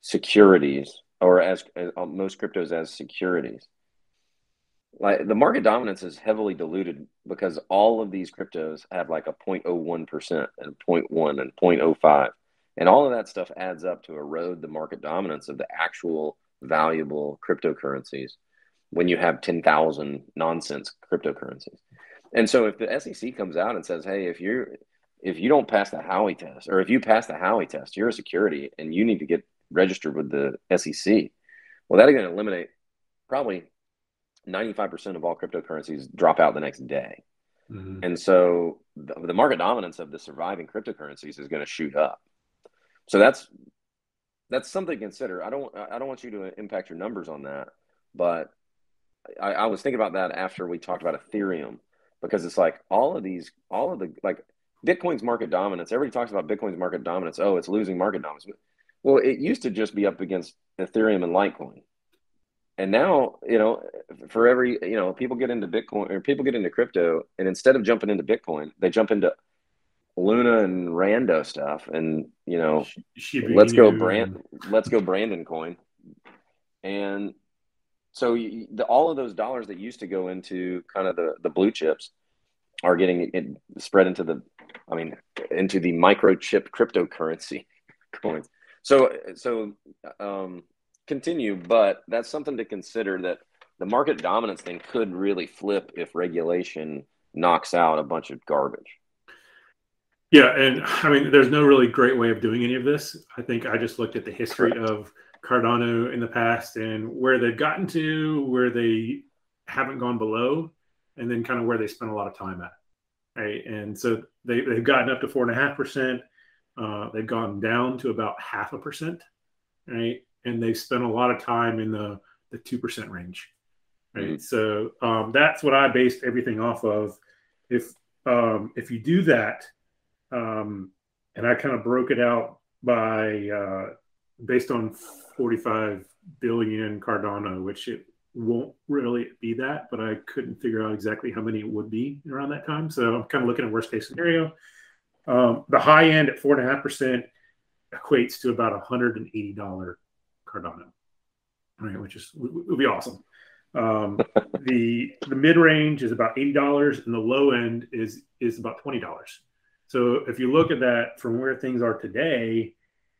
securities, or as, as on most cryptos as securities. Like the market dominance is heavily diluted because all of these cryptos have like a zero point zero one percent and zero point one and zero point zero five. And all of that stuff adds up to erode the market dominance of the actual valuable cryptocurrencies when you have ten thousand nonsense cryptocurrencies. And so if the S E C comes out and says, hey, if you if you don't pass the Howey test, or if you pass the Howey test, you're a security and you need to get registered with the S E C. Well, that's going to eliminate probably ninety-five percent of all cryptocurrencies drop out the next day. Mm-hmm. And so the, the market dominance of the surviving cryptocurrencies is going to shoot up. So that's that's something to consider. I don't I don't want you to impact your numbers on that, but I, I was thinking about that after we talked about Ethereum, because it's like all of these, all of the, like Bitcoin's market dominance, everybody talks about Bitcoin's market dominance. Oh, it's losing market dominance. Well, it used to just be up against Ethereum and Litecoin. And now, you know, for every, you know, people get into Bitcoin or people get into crypto, and instead of jumping into Bitcoin, they jump into Luna and Rando stuff. And, you know, Shibu let's go brand, let's go Brandon coin. And so you, the, all of those dollars that used to go into kind of the, the blue chips are getting it spread into the, I mean, into the microchip cryptocurrency coins. So, so, um, continue, but that's something to consider, that the market dominance thing could really flip if regulation knocks out a bunch of garbage. Yeah, and I mean, there's no really great way of doing any of this. I think I just looked at the history Correct. Of Cardano in the past and where they've gotten to, where they haven't gone below, and then kind of where they spent a lot of time at. Right, and so they, they've gotten up to four and a half percent. They've gone down to about half a percent, right? And they've spent a lot of time in the, the two percent range, right? Mm-hmm. So um, that's what I based everything off of. If um, if you do that, um, and I kind of broke it out by uh, based on forty-five billion Cardano, which it won't really be that, but I couldn't figure out exactly how many it would be around that time. So I'm kind of looking at worst case scenario. Um, the high end at four point five percent equates to about one hundred eighty dollars Cardano, right, which is would be awesome. Um, the the mid range is about eighty dollars, and the low end is is about twenty dollars. So if you look at that from where things are today,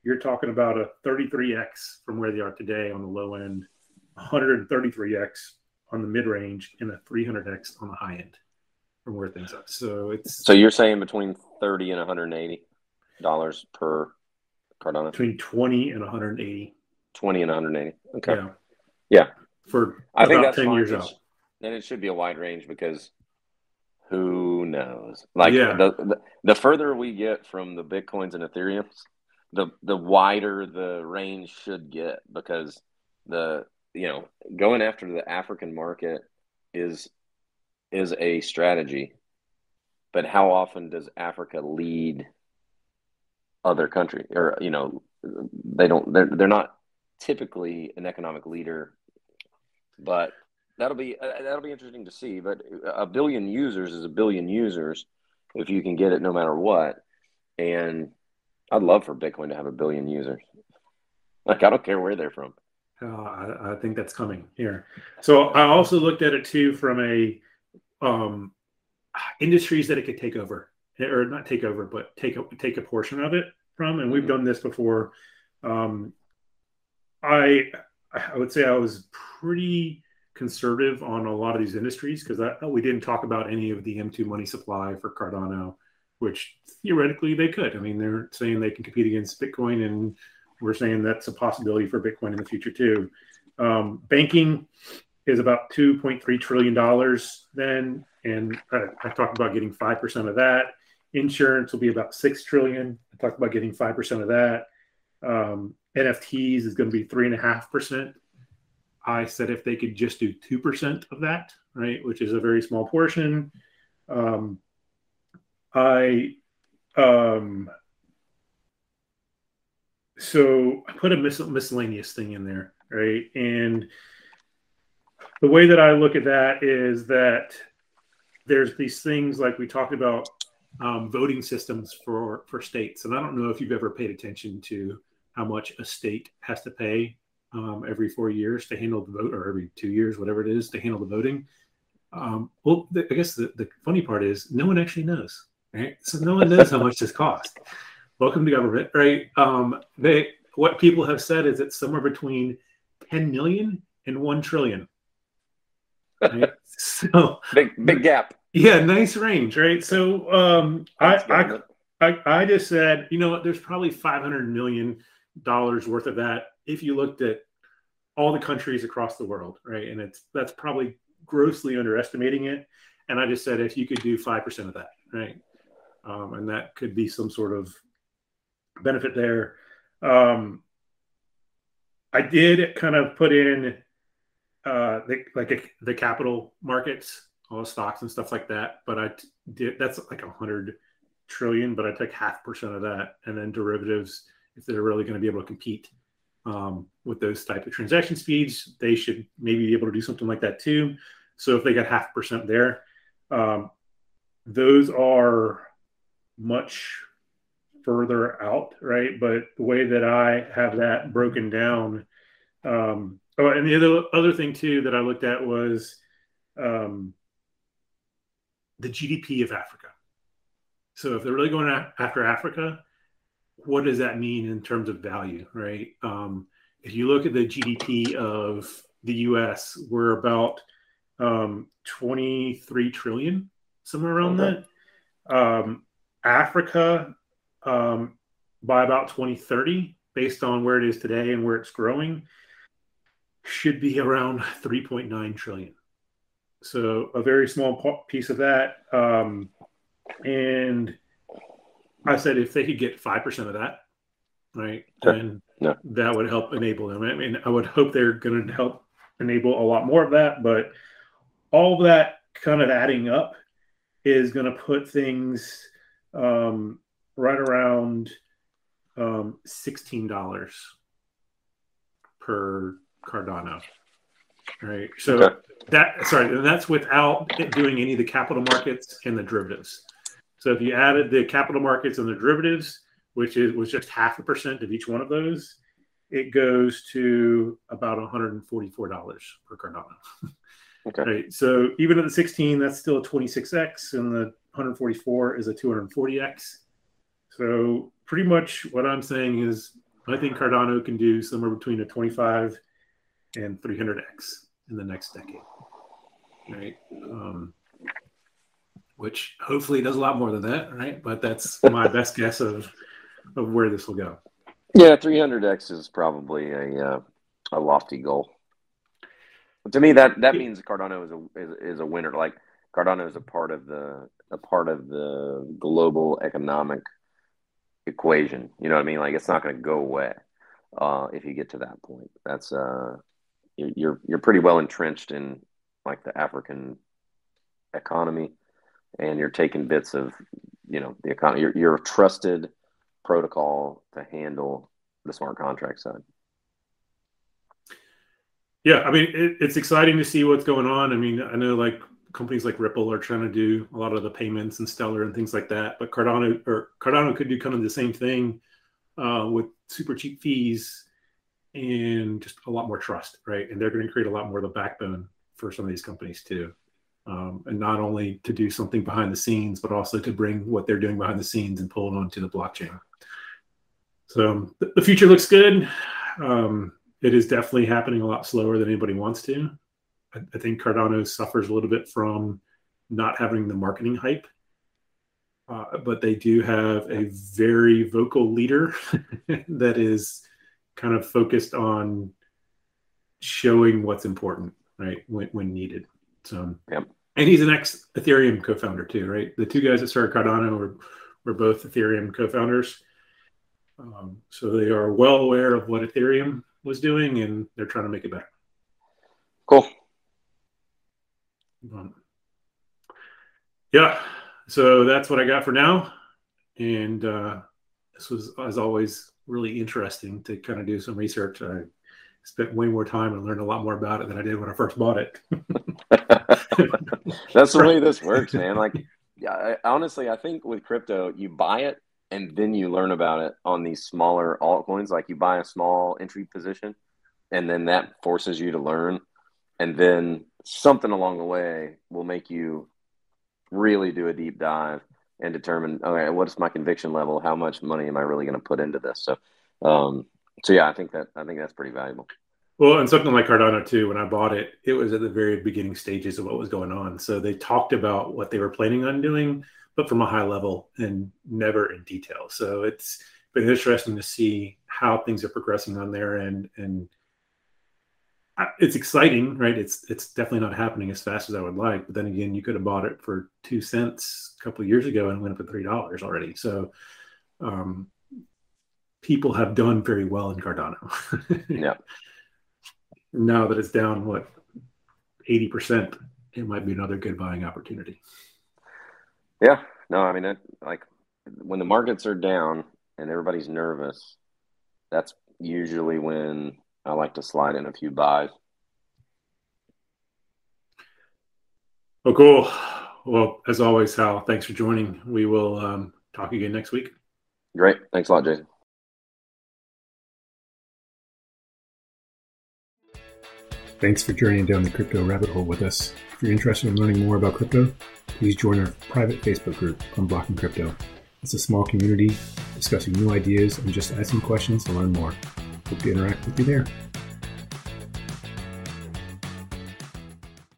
you're talking about a thirty-three x from where they are today on the low end, one hundred and thirty-three x on the mid range, and a three hundred x on the high end from where things are. So it's so you're saying between thirty and one hundred and eighty dollars per Cardano. Between twenty and one hundred and eighty. twenty and one hundred eighty. Okay. Yeah. yeah. For I think that's ten years out. Then it should be a wide range, because who knows? Like yeah. the, the the further we get from the Bitcoins and Ethereums, the the wider the range should get, because the you know, going after the African market is is a strategy. But how often does Africa lead other countries, or you know, they don't, they're, they're not typically an economic leader, but that'll be, uh, that'll be interesting to see. But a billion users is a billion users if you can get it no matter what. And I'd love for Bitcoin to have a billion users. Like, I don't care where they're from. Oh, I, I think that's coming here. So I also looked at it too from a um, industries that it could take over, or not take over, but take a, take a portion of it from. And we've mm-hmm. done this before. Um, I I would say I was pretty conservative on a lot of these industries because we didn't talk about any of the M two money supply for Cardano, which theoretically they could. I mean, they're saying they can compete against Bitcoin, and we're saying that's a possibility for Bitcoin in the future too. Um, banking is about two point three trillion dollars then. And I, I talked about getting five percent of that. Insurance will be about six trillion dollars. I talked about getting five percent of that. Um, N F Ts is going to be three and a half percent. I said, if they could just do two percent of that, right? Which is a very small portion. Um, I, um, so I put a mis- miscellaneous thing in there, right? And the way that I look at that is that there's these things like we talked about um, voting systems for, for states. And I don't know if you've ever paid attention to how much a state has to pay um, every four years to handle the vote, or every two years, whatever it is, to handle the voting. Um, well, the, I guess the, the funny part is no one actually knows, right? So no one knows how much this costs. Welcome to government, right? Um, they, what people have said is it's somewhere between ten million and one trillion. Right? So big, big gap. Yeah, nice range, right? So um, I, I, I, I just said, you know what? There's probably five hundred million dollars worth of that if you looked at all the countries across the world, right? And it's that's probably grossly underestimating it. And I just said, if you could do five percent of that, right? Um, and that could be some sort of benefit there. Um, I did kind of put in uh, the, like a, the capital markets, all the stocks and stuff like that. But I t- did that's like a hundred trillion, but I took half percent of that, and then derivatives. If they're really going to be able to compete um, with those type of transaction speeds, they should maybe be able to do something like that too. So if they got half percent there, um, those are much further out, right? But the way that I have that broken down, um, oh, and the other other thing too that I looked at was um, the G D P of Africa. So if they're really going after Africa, what does that mean in terms of value, right? Um, if you look at the G D P of the U S, we're about um, twenty-three trillion, somewhere around okay. that. Um, Africa, um, by about twenty thirty, based on where it is today and where it's growing, should be around three point nine trillion. So a very small piece of that. Um, and I said if they could get five percent of that, right, then yeah. that would help enable them. I mean, I would hope they're going to help enable a lot more of that, but all of that kind of adding up is going to put things um, right around um, sixteen dollars per Cardano, right? So okay. that, sorry, that's without doing any of the capital markets and the derivatives. So if you added the capital markets and the derivatives, which is was just half a percent of each one of those, it goes to about one hundred forty-four dollars per Cardano. Okay. Right. So even at the sixteen, that's still a twenty-six x, and the one hundred forty-four is a two hundred forty x. So pretty much what I'm saying is I think Cardano can do somewhere between a twenty-five and three hundred x in the next decade. Right. Um, which hopefully does a lot more than that, right? But that's my best guess of of where this will go. Yeah, three hundred x is probably a uh, a lofty goal. But to me, that, that means Cardano is a is, is a winner. Like Cardano is a part of the a part of the global economic equation. You know what I mean? Like it's not going to go away uh, if you get to that point. That's uh, you're you're pretty well entrenched in like the African economy. And you're taking bits of, you know, the economy. You're, you're a trusted protocol to handle the smart contract side. Yeah, I mean, it, it's exciting to see what's going on. I mean, I know like companies like Ripple are trying to do a lot of the payments and Stellar and things like that, but Cardano or Cardano could do kind of the same thing uh, with super cheap fees and just a lot more trust, right? And they're going to create a lot more of the backbone for some of these companies too. Um, and not only to do something behind the scenes, but also to bring what they're doing behind the scenes and pull it onto the blockchain. So um, the future looks good. Um, it is definitely happening a lot slower than anybody wants to. I, I think Cardano suffers a little bit from not having the marketing hype, uh, but they do have a very vocal leader that is kind of focused on showing what's important, right, when, when needed. So, yep. And he's an ex-Ethereum co-founder too, right? The two guys that started Cardano were, were both Ethereum co-founders. Um, so they are well aware of what Ethereum was doing, and they're trying to make it better. Cool. Um, yeah, so that's what I got for now. And uh, this was, as always, really interesting to kind of do some research. I spent way more time and learned a lot more about it than I did when I first bought it. That's the way this works, man. Like, yeah, I, honestly, I think with crypto, you buy it and then you learn about it on these smaller altcoins. Like, you buy a small entry position, and then that forces you to learn. And then something along the way will make you really do a deep dive and determine, okay, what's my conviction level? How much money am I really going to put into this? So, um, so yeah, I think that I think that's pretty valuable. Well, and something like Cardano too, when I bought it, it was at the very beginning stages of what was going on. So they talked about what they were planning on doing, but from a high level and never in detail. So it's been interesting to see how things are progressing on their end. And it's exciting, right? It's it's definitely not happening as fast as I would like. But then again, you could have bought it for two cents a couple of years ago and went up to three dollars already. So um, people have done very well in Cardano. Yeah. Now that it's down, what, eighty percent, it might be another good buying opportunity. Yeah. No, I mean, it, like when the markets are down and everybody's nervous, that's usually when I like to slide in a few buys. Oh, cool. Well, as always, Hal, thanks for joining. We will um, talk again next week. Great. Thanks a lot, Jason. Thanks for journeying down the crypto rabbit hole with us. If you're interested in learning more about crypto, please join our private Facebook group, Unblocking Crypto. It's a small community discussing new ideas and just asking questions to learn more. Hope to interact with you there.